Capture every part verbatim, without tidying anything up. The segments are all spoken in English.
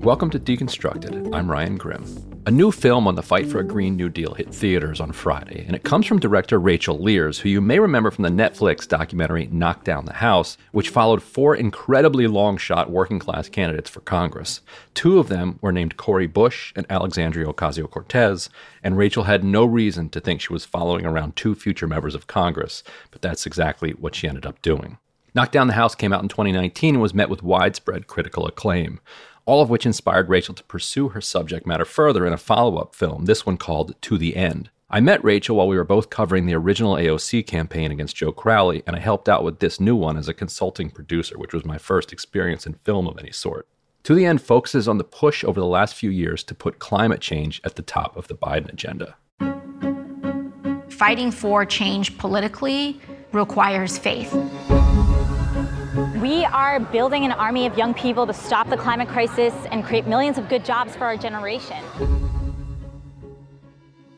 Welcome to Deconstructed. I'm Ryan Grim. A new film on the fight for a Green New Deal hit theaters on Friday, and it comes from director Rachel Lears, who you may remember from the Netflix documentary Knock Down the House, which followed four incredibly long-shot working-class candidates for Congress. Two of them were named Cory Bush and Alexandria Ocasio-Cortez, and Rachel had no reason to think she was following around two future members of Congress, but that's exactly what she ended up doing. Knock Down the House came out in twenty nineteen and was met with widespread critical acclaim, all of which inspired Rachel to pursue her subject matter further in a follow-up film, this one called To the End. I met Rachel while we were both covering the original A O C campaign against Joe Crowley, and I helped out with this new one as a consulting producer, which was my first experience in film of any sort. To the End focuses on the push over the last few years to put climate change at the top of the Biden agenda. Fighting for change politically requires faith. We are building an army of young people to stop the climate crisis and create millions of good jobs for our generation.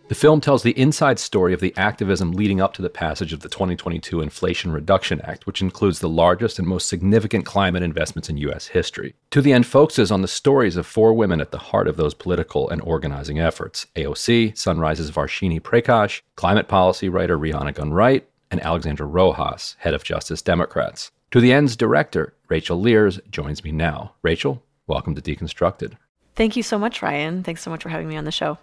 The film tells the inside story of the activism leading up to the passage of the twenty twenty-two Inflation Reduction Act, which includes the largest and most significant climate investments in U S history. To the End focuses on the stories of four women at the heart of those political and organizing efforts: A O C, Sunrise's Varshini Prakash, climate policy writer Rhiana Gunn-Wright, and Alexandra Rojas, head of Justice Democrats. To the End's director, Rachel Lears, joins me now. Rachel, welcome to Deconstructed. Thank you so much, Ryan. Thanks so much for having me on the show.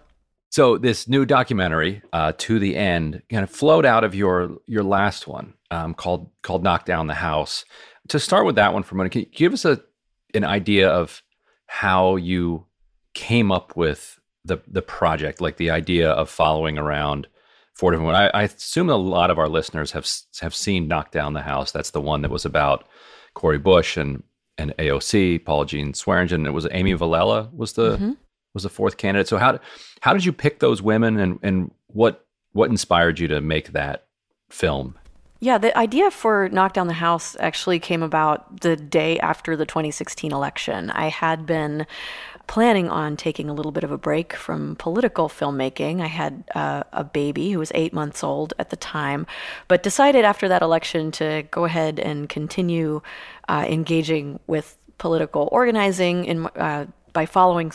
So this new documentary, uh, To the End, kind of flowed out of your your last one um, called called Knock Down the House. To start with that one for a minute, can you give us a, an idea of how you came up with the, the project, like the idea of following around four different ones? I, I assume a lot of our listeners have have seen Knock Down the House. That's the one that was about Cory Bush and and A O C, Paul Jean Swearingen. It was Amy Vallella was the mm-hmm. was the fourth candidate. So how how did you pick those women, and and what what inspired you to make that film? Yeah, the idea for Knock Down the House actually came about the day after the twenty sixteen election. I had been planning on taking a little bit of a break from political filmmaking. I had uh, a baby who was eight months old at the time, but decided after that election to go ahead and continue uh, engaging with political organizing in, uh, by following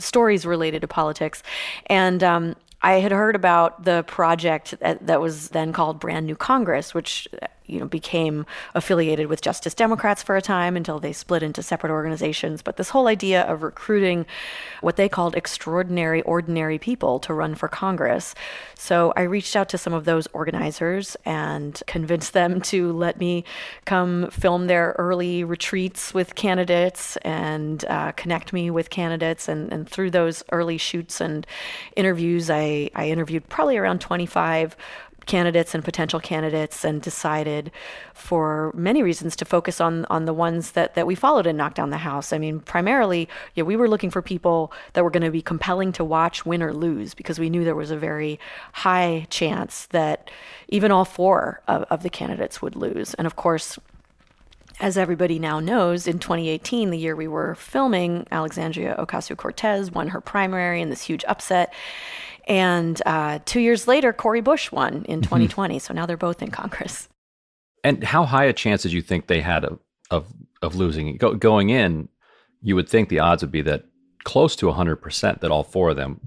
stories related to politics. And um, I had heard about the project that, that was then called Brand New Congress, which you know became affiliated with Justice Democrats for a time until they split into separate organizations. But this whole idea of recruiting what they called extraordinary, ordinary people to run for Congress. So I reached out to some of those organizers and convinced them to let me come film their early retreats with candidates and uh, connect me with candidates. And, and through those early shoots and interviews, I I interviewed probably around twenty-five candidates and potential candidates, and decided for many reasons to focus on on the ones that, that we followed in Knock Down the House. I mean, primarily, yeah, we were looking for people that were going to be compelling to watch, win or lose, because we knew there was a very high chance that even all four of, of the candidates would lose. And of course, as everybody now knows, in twenty eighteen, the year we were filming, Alexandria Ocasio-Cortez won her primary in this huge upset. And uh, two years later, Cory Bush won in twenty twenty. Mm-hmm. So now they're both in Congress. And how high a chance did you think they had of of, of losing? Go, going in, you would think the odds would be that close to one hundred percent that all four of them,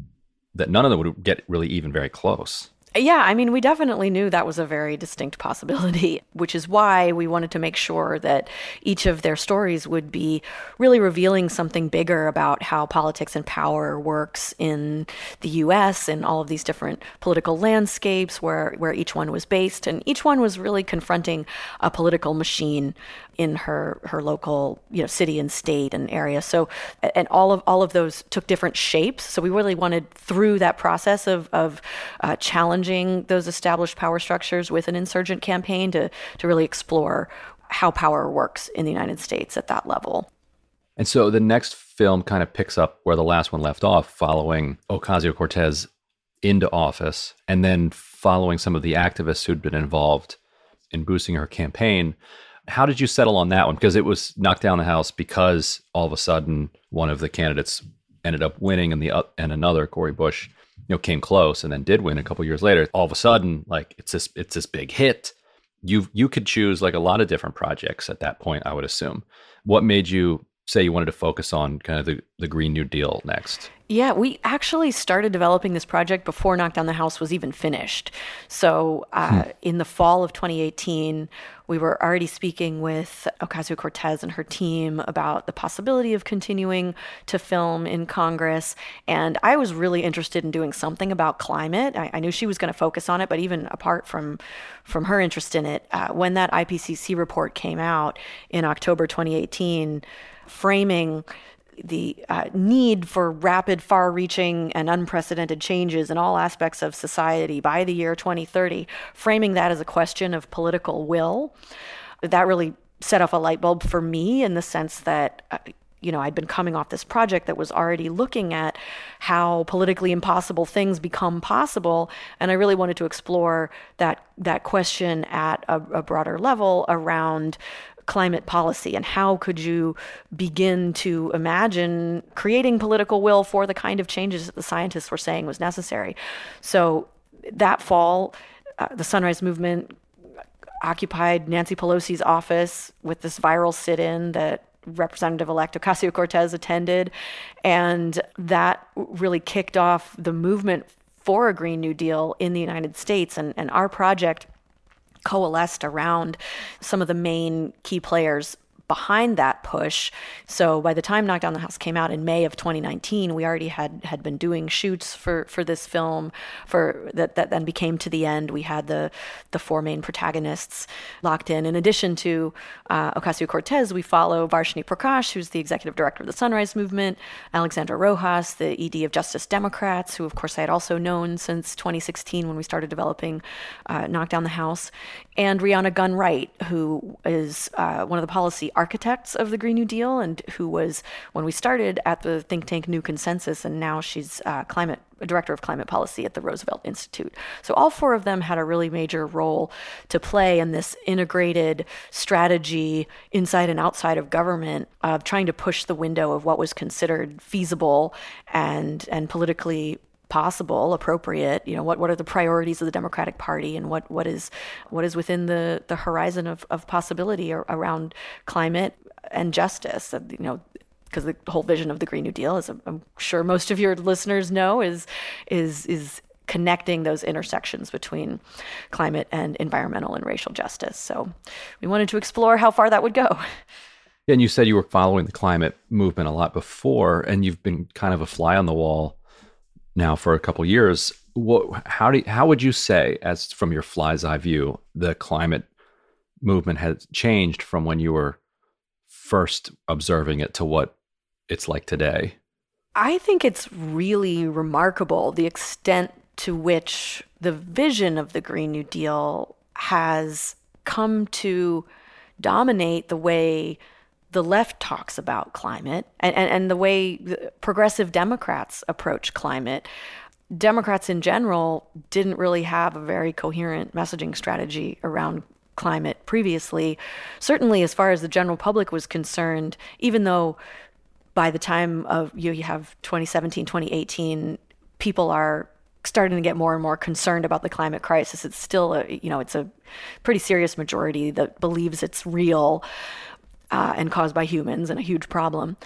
that none of them would get really even very close. Yeah, I mean, we definitely knew that was a very distinct possibility, which is why we wanted to make sure that each of their stories would be really revealing something bigger about how politics and power works in the U S and all of these different political landscapes where, where each one was based. And each one was really confronting a political machine in her her local, you know, city and state and area. So, and all of all of those took different shapes. So we really wanted, through that process of, of uh, challenging challenging those established power structures with an insurgent campaign to to really explore how power works in the United States at that level. And so the next film kind of picks up where the last one left off, following Ocasio-Cortez into office and then following some of the activists who'd been involved in boosting her campaign. How did you settle on that one? Because it was Knock Down the House because all of a sudden one of the candidates ended up winning and the uh, and another, Cory Bush, you know, came close and then did win a couple years later. All of a sudden, like it's this it's this big hit. You you could choose like a lot of different projects at that point, I would assume. What made you say you wanted to focus on kind of the, the Green New Deal next? Yeah, we actually started developing this project before Knock Down the House was even finished. So uh, hmm. in the fall of twenty eighteen, we were already speaking with Ocasio-Cortez and her team about the possibility of continuing to film in Congress. And I was really interested in doing something about climate. I, I knew she was going to focus on it, but even apart from, from her interest in it, uh, when that I P C C report came out in October twenty eighteen, framing the uh, need for rapid, far-reaching and unprecedented changes in all aspects of society by the year twenty thirty, framing that as a question of political will, that really set off a light bulb for me in the sense that uh, you know, I'd been coming off this project that was already looking at how politically impossible things become possible. And I really wanted to explore that that question at a, a broader level around climate policy and how could you begin to imagine creating political will for the kind of changes that the scientists were saying was necessary. So that fall, uh, the Sunrise Movement occupied Nancy Pelosi's office with this viral sit-in that Representative-elect Ocasio-Cortez attended, and that really kicked off the movement for a Green New Deal in the United States, and, and our project coalesced around some of the main key players behind that push. So by the time Knock Down the House came out in May of twenty nineteen, we already had had been doing shoots for, for this film for that, that then became To the End. We had the the four main protagonists locked in. In addition to uh, Ocasio-Cortez, we follow Varshini Prakash, who's the executive director of the Sunrise Movement, Alexandra Rojas, the E D of Justice Democrats, who of course I had also known since twenty sixteen when we started developing uh, Knock Down the House, and Rhiana Gunn-Wright, who is uh, one of the policy architects of the Green New Deal and who was, when we started, at the think tank New Consensus, and now she's uh, climate director of climate policy at the Roosevelt Institute. So all four of them had a really major role to play in this integrated strategy inside and outside of government of trying to push the window of what was considered feasible and and politically possible, appropriate, you know, what, what are the priorities of the Democratic Party and what, what is what is within the, the horizon of, of possibility or, around climate and justice, you know, because the whole vision of the Green New Deal, as I'm, I'm sure most of your listeners know, is is is connecting those intersections between climate and environmental and racial justice. So we wanted to explore how far that would go. And you said you were following the climate movement a lot before, and you've been kind of a fly on the wall now for a couple of years. What, how do you, how would you say, as from your fly's eye view, the climate movement has changed from when you were first observing it to what it's like today? I think it's really remarkable the extent to which the vision of the Green New Deal has come to dominate the way the left talks about climate and, and, and the way the progressive Democrats approach climate. Democrats in general didn't really have a very coherent messaging strategy around climate previously. Certainly, as far as the general public was concerned, even though by the time of you, you have twenty seventeen, twenty eighteen, people are starting to get more and more concerned about the climate crisis. It's still, a, you know, it's a pretty serious majority that believes it's real. Uh, and caused by humans and a huge problem.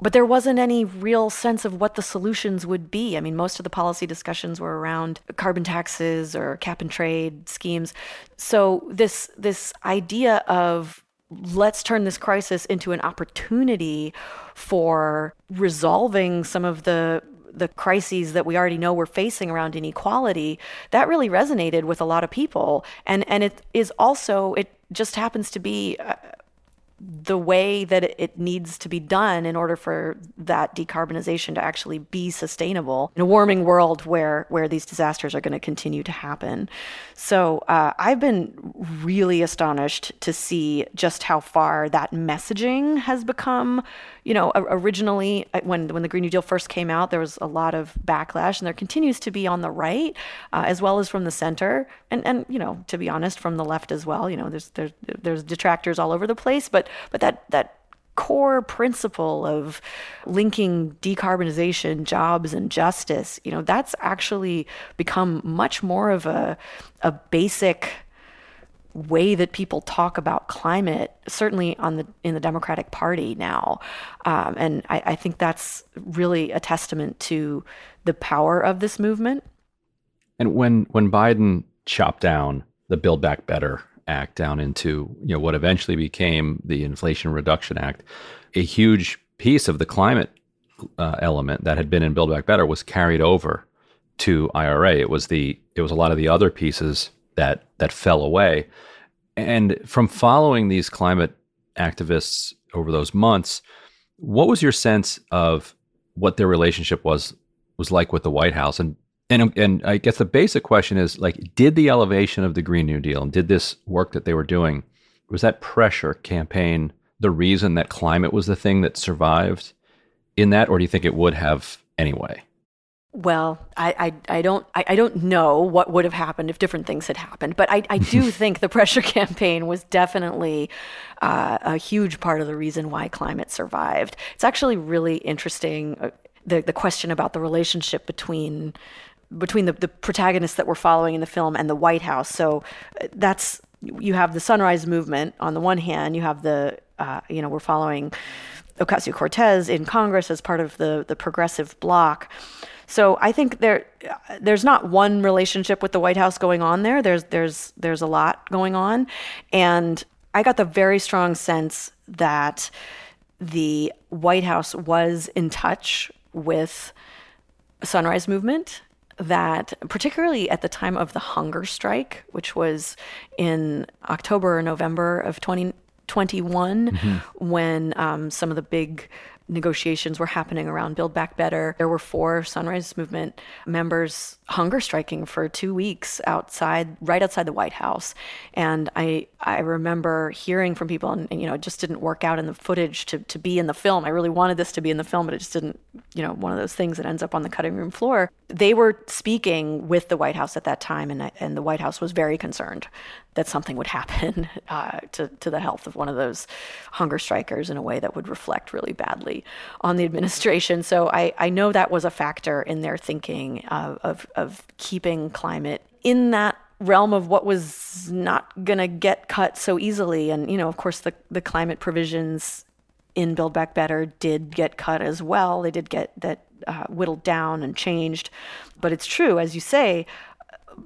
But there wasn't any real sense of what the solutions would be. I mean, most of the policy discussions were around carbon taxes or cap and trade schemes. So this this idea of let's turn this crisis into an opportunity for resolving some of the the crises that we already know we're facing around inequality, that really resonated with a lot of people. And, and it is also, it just happens to be... Uh, the way that it needs to be done in order for that decarbonization to actually be sustainable in a warming world where where these disasters are going to continue to happen. So uh, I've been really astonished to see just how far that messaging has become. You know, originally when when the Green New Deal first came out, there was a lot of backlash, and there continues to be on the right, uh, as well as from the center, and and you know, to be honest, from the left as well. You know, there's there's there's detractors all over the place, but But that that core principle of linking decarbonization, jobs, and justice, you know, that's actually become much more of a a basic way that people talk about climate, certainly on the in the Democratic Party now. Um, and I, I think that's really a testament to the power of this movement. And when when Biden chopped down the Build Back Better Act down into, you know, what eventually became the Inflation Reduction Act, a huge piece of the climate uh, element that had been in Build Back Better was carried over to I R A. It was the it was a lot of the other pieces that that fell away. And from following these climate activists over those months, what was your sense of what their relationship was was like with the White House? And And and I guess the basic question is, like, did the elevation of the Green New Deal and did this work that they were doing, was that pressure campaign the reason that climate was the thing that survived in that, or do you think it would have anyway? Well, I I, I don't I, I don't know what would have happened if different things had happened, but I, I do think the pressure campaign was definitely uh, a huge part of the reason why climate survived. It's actually really interesting, uh, the the question about the relationship between. between the, the protagonists that we're following in the film and the White House. So that's, you have the Sunrise Movement on the one hand, you have the, uh, you know, we're following Ocasio-Cortez in Congress as part of the, the progressive bloc. So I think there there's not one relationship with the White House going on there. There's, there's, there's a lot going on. And I got the very strong sense that the White House was in touch with Sunrise Movement, that particularly at the time of the hunger strike, which was in October or November of twenty twenty-one, mm-hmm. when um, some of the big negotiations were happening around Build Back Better, there were four Sunrise Movement members hunger striking for two weeks outside, right outside the White House. And I I remember hearing from people, and, and you know, it just didn't work out in the footage to, to be in the film. I really wanted this to be in the film, but it just didn't, you know, one of those things that ends up on the cutting room floor. They were speaking with the White House at that time, and and the White House was very concerned that something would happen uh, to, to the health of one of those hunger strikers in a way that would reflect really badly on the administration. So I, I know that was a factor in their thinking uh, of, of keeping climate in that realm of what was not going to get cut so easily. And, you know, of course, the, the climate provisions in Build Back Better did get cut as well. They did get that uh, whittled down and changed. But it's true, as you say,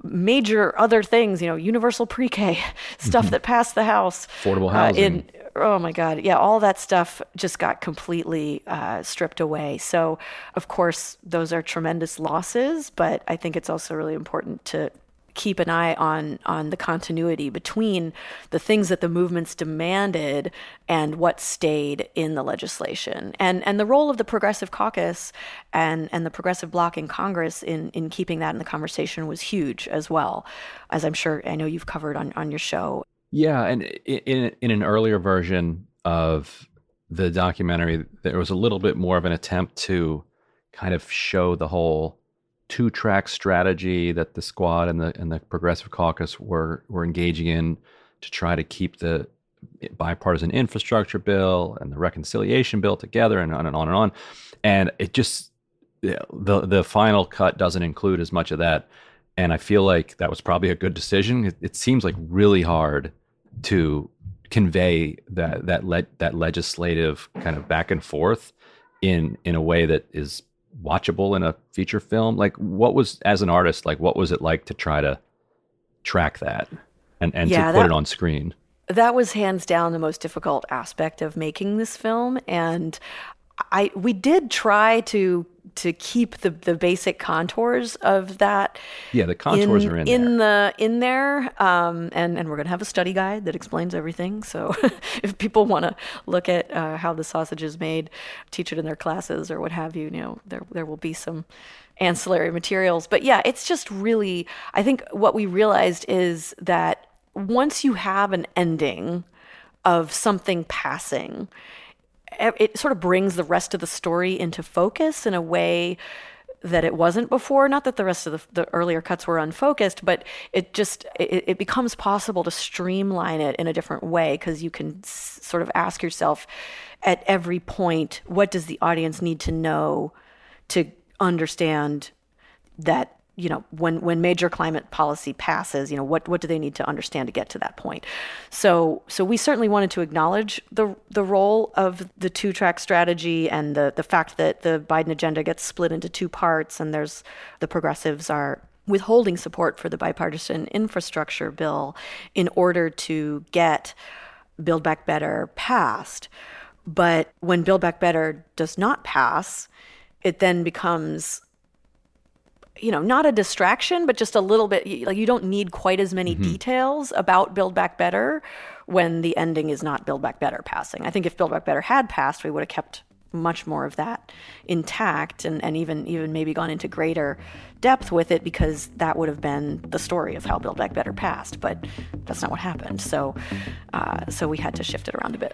major other things, you know, universal pre-K stuff mm-hmm. that passed the House, affordable housing. Uh, in, oh my God, yeah, all that stuff just got completely uh, stripped away. So, of course, those are tremendous losses, but I think it's also really important to keep an eye on on the continuity between the things that the movements demanded and what stayed in the legislation, and and the role of the Progressive Caucus and and the Progressive Bloc in Congress in in keeping that in the conversation was huge as well, as I'm sure I know you've covered on on your show. Yeah, and in in an earlier version of the documentary, there was a little bit more of an attempt to kind of show the whole two-track strategy that the Squad and the and the Progressive Caucus were were engaging in to try to keep the bipartisan infrastructure bill and the reconciliation bill together, and on and on and on. And it just, the the final cut doesn't include as much of that. And I feel like that was probably a good decision. It, it seems like really hard to convey that that le- that legislative kind of back and forth in in a way that is watchable in a feature film. Like, what was, as an artist, like what was it like to try to track that and, and yeah, to put that, it on screen? That was hands down the most difficult aspect of making this film. And I we did try to to keep the, the basic contours of that. Yeah, the contours in, are in, in there. The, in there. Um, and, and we're going to have a study guide that explains everything. So if people want to look at uh, how the sausage is made, teach it in their classes or what have you, you know, there there will be some ancillary materials. But yeah, it's just really, I think what we realized is that once you have an ending of something passing, it sort of brings the rest of the story into focus in a way that it wasn't before. Not that the rest of the, the earlier cuts were unfocused, but it just, it, it becomes possible to streamline it in a different way because you can s- sort of ask yourself at every point, what does the audience need to know to understand that, you know, when, when major climate policy passes, you know, what, what do they need to understand to get to that point? So so we certainly wanted to acknowledge the the role of the two-track strategy and the, the fact that the Biden agenda gets split into two parts, and there's the progressives are withholding support for the bipartisan infrastructure bill in order to get Build Back Better passed. But when Build Back Better does not pass, it then becomes, you know, not a distraction, but just a little bit, like you don't need quite as many mm-hmm. details about Build Back Better when the ending is not Build Back Better passing. I think if Build Back Better had passed, we would have kept much more of that intact and, and even, even maybe gone into greater depth with it, because that would have been the story of how Build Back Better passed, but that's not what happened. So, uh, so we had to shift it around a bit.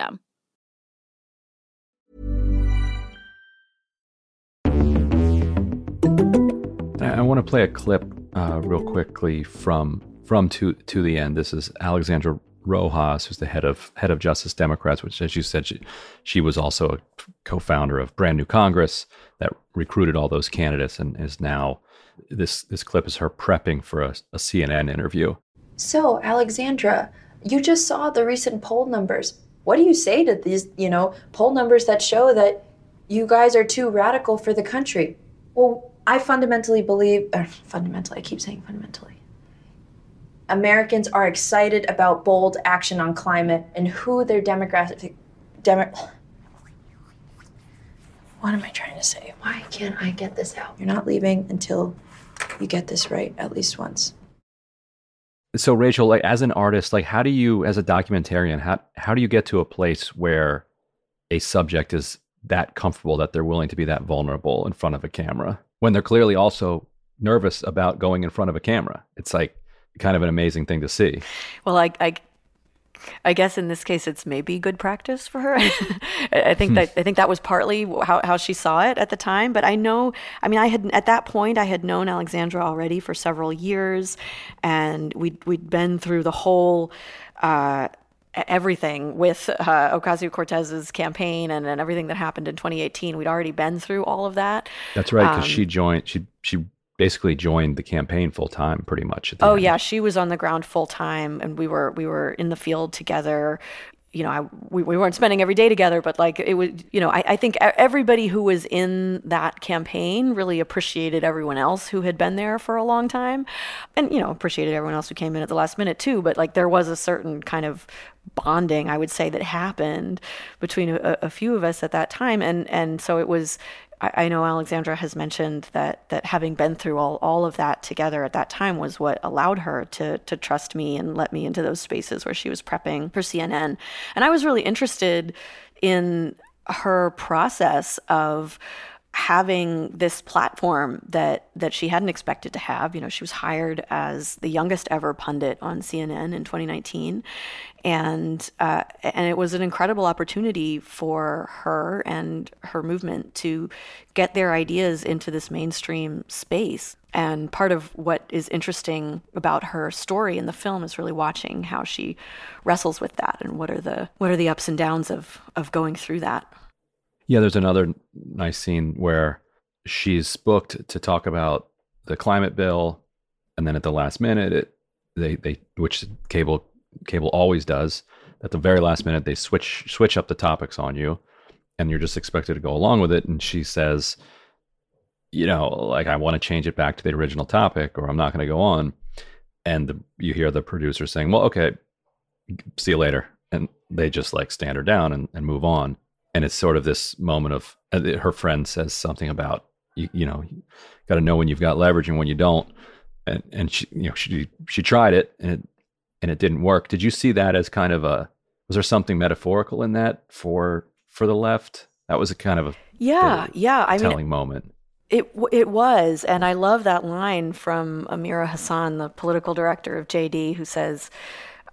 I want to play a clip uh, real quickly from from to to the end. This is Alexandra Rojas, who's the head of head of Justice Democrats, which, as you said, she, she was also a co-founder of Brand New Congress that recruited all those candidates, and is now this this clip is her prepping for a, a C N N interview. So, Alexandra, you just saw the recent poll numbers. What do you say to these, you know, poll numbers that show that you guys are too radical for the country? Well, I fundamentally believe, or fundamentally, I keep saying fundamentally, Americans are excited about bold action on climate and who their demographic, demo, what am I trying to say? Why can't I get this out? You're not leaving until you get this right at least once. So Rachel, like as an artist, like how do you, as a documentarian, how how do you get to a place where a subject is that comfortable that they're willing to be that vulnerable in front of a camera when they're clearly also nervous about going in front of a camera? It's like kind of an amazing thing to see. Well, I I, I guess in this case, it's maybe good practice for her. I think that I think that was partly how how she saw it at the time. But I know, I mean, I had at that point I had known Alexandra already for several years, and we we'd been through the whole uh, everything with uh, Ocasio-Cortez's campaign and, and everything that happened in twenty eighteen. We'd already been through all of that. That's right, because um, she joined. She she. basically joined the campaign full time, pretty much. At the oh end. Yeah, she was on the ground full time, and we were we were in the field together. you know, I, we, we weren't spending every day together, but like it would, you know, I, I think everybody who was in that campaign really appreciated everyone else who had been there for a long time, and, you know, appreciated everyone else who came in at the last minute too. But like there was a certain kind of bonding, I would say, that happened between a, a few of us at that time. And, and so it was, I, I know Alexandra has mentioned that, that having been through all, all of that together at that time was what allowed her to, to trust me and let me into those spaces where she was prepping for C N N. And I was really interested in her process of having this platform that that she hadn't expected to have. You know, she was hired as the youngest ever pundit on C N N in twenty nineteen. And uh, and it was an incredible opportunity for her and her movement to get their ideas into this mainstream space. And part of what is interesting about her story in the film is really watching how she wrestles with that and what are the what are the ups and downs of of going through that. Yeah, there's another nice scene where she's booked to talk about the climate bill, and then at the last minute, it, they they which cable cable always does. At the very last minute, they switch switch up the topics on you, and you're just expected to go along with it. And she says, you know, like, I want to change it back to the original topic, or I'm not going to go on. And the, you hear the producer saying, "Well, okay, see you later," and they just like stand her down and, and move on. And it's sort of this moment of, her friend says something about, you, you know, you got to know when you've got leverage and when you don't. And and she, you know, she she tried it and it, and it didn't work. Did you see that as kind of a, was there something metaphorical in that for for the left? That was a kind of a yeah, really yeah, I telling mean, moment. It it was, and I love that line from Amira Hassan, the political director of J D, who says,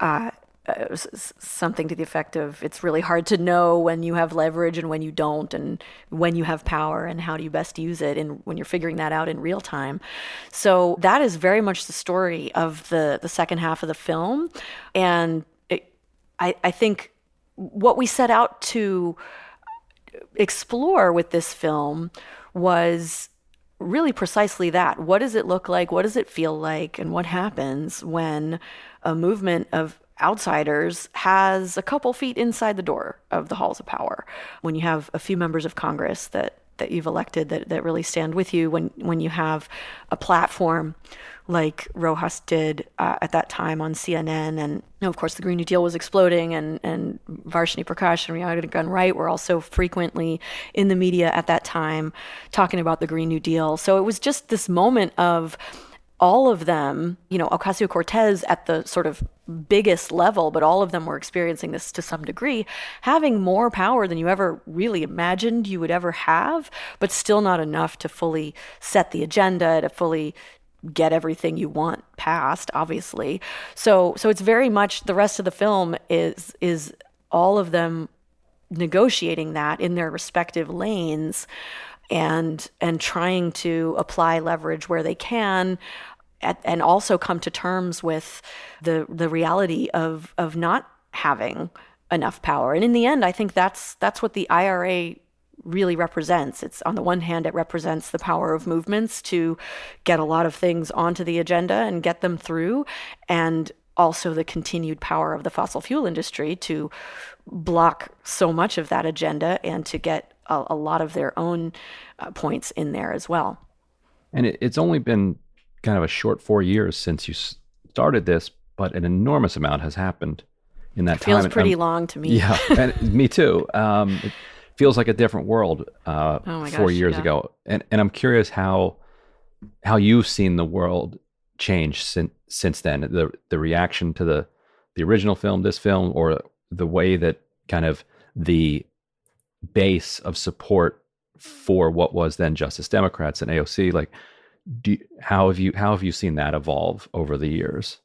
Uh, Uh, something to the effect of, it's really hard to know when you have leverage and when you don't, and when you have power and how do you best use it, and when you're figuring that out in real time. So that is very much the story of the, the second half of the film. And it, I, I think what we set out to explore with this film was really precisely that. What does it look like? What does it feel like? And what happens when a movement of outsiders has a couple feet inside the door of the halls of power? When you have a few members of Congress that, that you've elected that, that really stand with you, when, when you have a platform like Rojas did uh, at that time on C N N, and, you know, of course, the Green New Deal was exploding, and, and Varshini Prakash and Rhiana Gunn-Wright were also frequently in the media at that time talking about the Green New Deal. So it was just this moment of all of them, you know, Ocasio-Cortez at the sort of biggest level, but all of them were experiencing this to some degree, having more power than you ever really imagined you would ever have, but still not enough to fully set the agenda, to fully get everything you want passed, obviously. So so it's very much, the rest of the film is is all of them negotiating that in their respective lanes, and and trying to apply leverage where they can, at, and also come to terms with the the reality of of not having enough power. And in the end, I think that's that's what the I R A really represents. It's, on the one hand, it represents the power of movements to get a lot of things onto the agenda and get them through, and also the continued power of the fossil fuel industry to block so much of that agenda and to get a, a lot of their own uh, points in there as well. And it, it's only been kind of a short four years since you started this, but an enormous amount has happened in that it time. Feels and pretty I'm, long to me. Yeah, and me too. Um, it feels like a different world uh, oh my gosh, four years yeah. ago. And and I'm curious how how you've seen the world change since since then. The the reaction to the the original film, this film, or the way that kind of the base of support for what was then Justice Democrats and A O C, like, do you, how have you how have you seen that evolve over the years?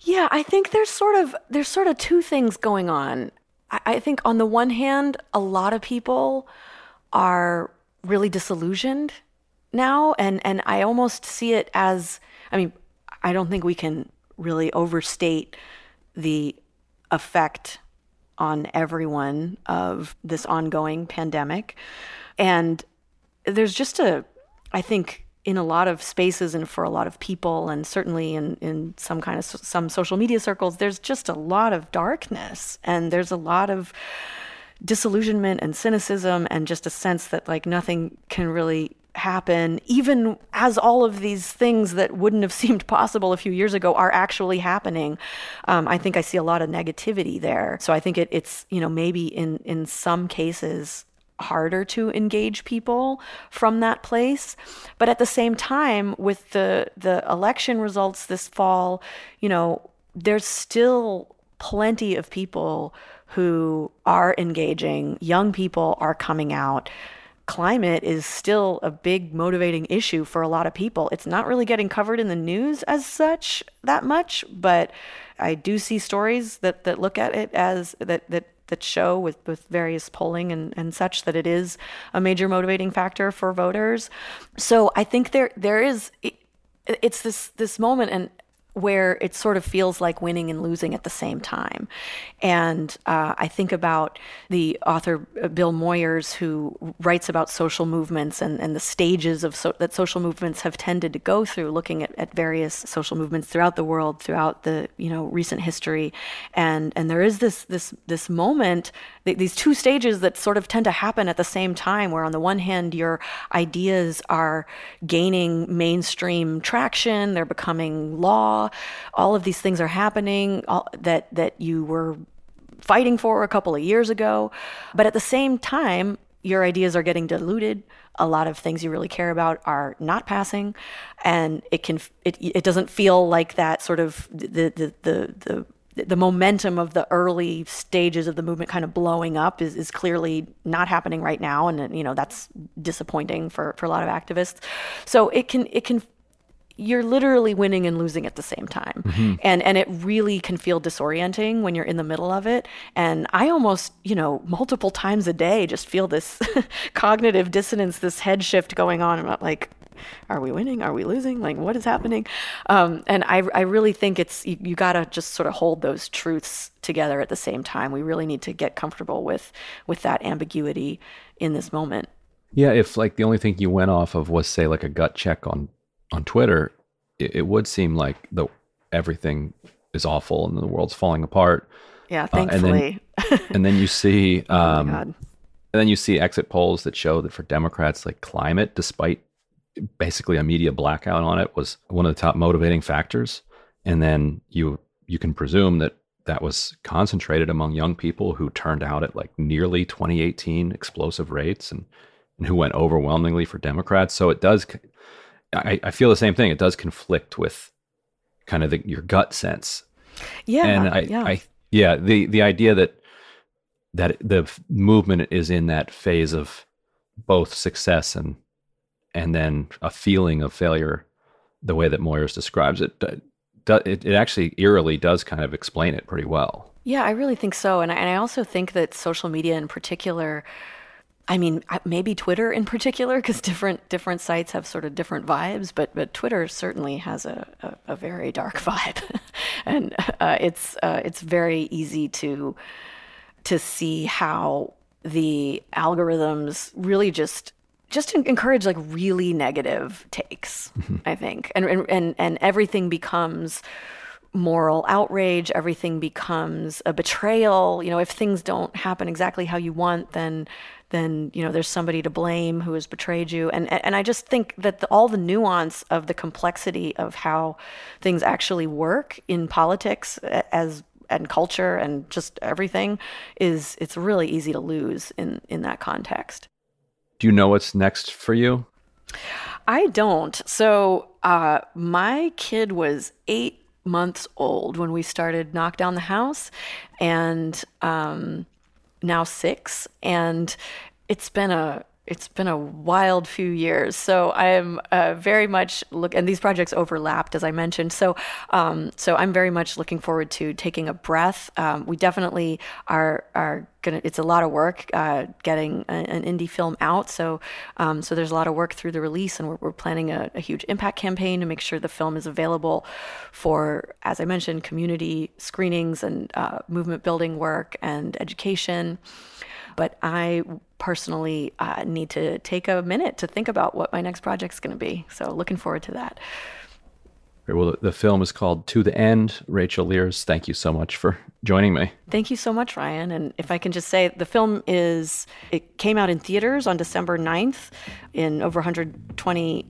Yeah, I think there's sort of there's sort of two things going on. I, I think on the one hand, a lot of people are really disillusioned now, and and I almost see it as, I mean, I don't think we can really overstate the effect on everyone of this ongoing pandemic. And there's just a, I think, in a lot of spaces and for a lot of people, and certainly in, in some kind of so, some social media circles, there's just a lot of darkness, and there's a lot of disillusionment and cynicism, and just a sense that like nothing can really happen, even as all of these things that wouldn't have seemed possible a few years ago are actually happening. Um, I think I see a lot of negativity there. So I think it, it's, you know, maybe in, in some cases harder to engage people from that place. But at the same time, with the the election results this fall, you know, there's still plenty of people who are engaging. Young people are coming out. Climate is still a big motivating issue for a lot of people. It's not really getting covered in the news as such that much, but I do see stories that, that look at it as that that that show with, with various polling and, and such that it is a major motivating factor for voters. So I think there there is it, it's this this moment and where it sort of feels like winning and losing at the same time. And uh, I think about the author Bill Moyers, who writes about social movements and, and the stages of so- that social movements have tended to go through, looking at, at various social movements throughout the world, throughout the, you know, recent history. And and there is this this this moment, th- these two stages that sort of tend to happen at the same time, where on the one hand, your ideas are gaining mainstream traction, they're becoming law, all of these things are happening all, that that you were fighting for a couple of years ago. But at the same time, your ideas are getting diluted. A lot of things you really care about are not passing, and it can it it doesn't feel like that sort of the the the the the momentum of the early stages of the movement kind of blowing up is, is clearly not happening right now, and you know that's disappointing for for a lot of activists. So it can it can. You're literally winning and losing at the same time. Mm-hmm. And and it really can feel disorienting when you're in the middle of it. And I almost, you know, multiple times a day just feel this cognitive dissonance, this head shift going on. I'm not like, are we winning? Are we losing? Like, what is happening? Um, and I I really think it's, you, you got to just sort of hold those truths together at the same time. We really need to get comfortable with with that ambiguity in this moment. Yeah, if like the only thing you went off of was, say, like a gut check on on Twitter, it, it would seem like the everything is awful and the world's falling apart. Yeah, thankfully. Uh, and, then, and then you see, um, oh my God. And then you see exit polls that show that for Democrats, like climate, despite basically a media blackout on it, was one of the top motivating factors. And then you you can presume that that was concentrated among young people who turned out at like nearly twenty eighteen explosive rates, and, and who went overwhelmingly for Democrats. So it does. I, I feel the same thing. It does conflict with kind of the, your gut sense. Yeah. And I, yeah. I, yeah, the, the idea that, that the movement is in that phase of both success and, and then a feeling of failure, the way that Moyers describes it, it, it actually eerily does kind of explain it pretty well. Yeah, I really think so. And I, and I also think that social media in particular, I mean, maybe Twitter in particular, because different different sites have sort of different vibes, but but Twitter certainly has a, a, a very dark vibe, and uh, it's uh, it's very easy to to see how the algorithms really just just encourage like really negative takes, mm-hmm. I think, and and and everything becomes moral outrage, everything becomes a betrayal. You know, if things don't happen exactly how you want, then then, you know, there's somebody to blame who has betrayed you. And and I just think that the, all the nuance of the complexity of how things actually work in politics as and culture and just everything is, it's really easy to lose in, in that context. Do you know what's next for you? I don't. So uh, my kid was eight months old when we started Knock Down the House, and um, now six, and it's been a it's been a wild few years. So I am uh, very much look, and these projects overlapped, as I mentioned. So um, so I'm very much looking forward to taking a breath. Um, we definitely are are. Gonna, it's a lot of work uh, getting a, an indie film out. So um, so there's a lot of work through the release, and we're, we're planning a, a huge impact campaign to make sure the film is available for, as I mentioned, community screenings and uh, movement building work and education. But I personally uh, need to take a minute to think about what my next project's going to be. So looking forward to that. Great. Well, the film is called To the End. Rachel Lears, thank you so much for joining me. Thank you so much, Ryan. And if I can just say, the film is, it came out in theaters on December ninth in over one hundred twenty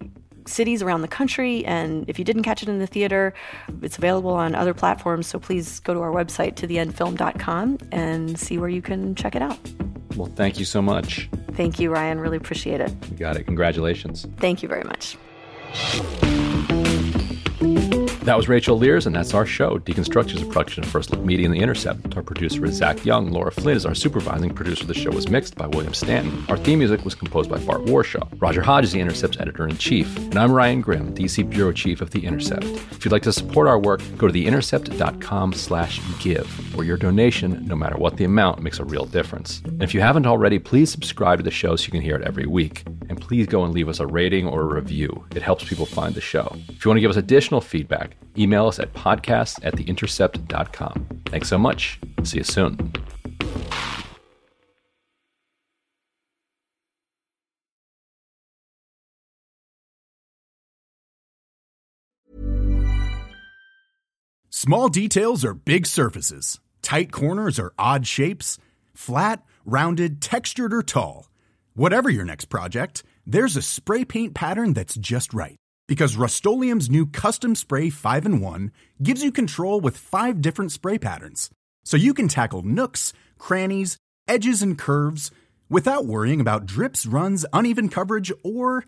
cities around the country. And if you didn't catch it in the theater, it's available on other platforms. So please go to our website, to the end film dot com, and see where you can check it out. Well, thank you so much. Thank you, Ryan. Really appreciate it. You got it. Congratulations. Thank you very much. That was Rachel Lears, and that's our show. Deconstructed is a production of First Look Media and The Intercept. Our producer is Zach Young. Laura Flynn is our supervising producer. The show was mixed by William Stanton. Our theme music was composed by Bart Warshaw. Roger Hodge is The Intercept's editor-in-chief. And I'm Ryan Grim, D C Bureau Chief of The Intercept. If you'd like to support our work, go to the intercept dot com slash give, where your donation, no matter what the amount, makes a real difference. And if you haven't already, please subscribe to the show so you can hear it every week. And please go and leave us a rating or a review. It helps people find the show. If you want to give us additional feedback, email us at podcast at the intercept dot com. Thanks so much. See you soon. Small details are big surfaces. Tight corners are odd shapes. Flat, rounded, textured, or tall. Whatever your next project, there's a spray paint pattern that's just right. Because Rust-Oleum's new Custom Spray five in one gives you control with five different spray patterns. So you can tackle nooks, crannies, edges, and curves without worrying about drips, runs, uneven coverage, or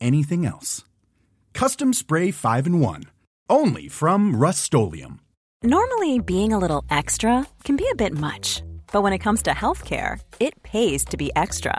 anything else. Custom Spray five in one. Only from Rust-Oleum. Normally, being a little extra can be a bit much. But when it comes to healthcare, it pays to be extra.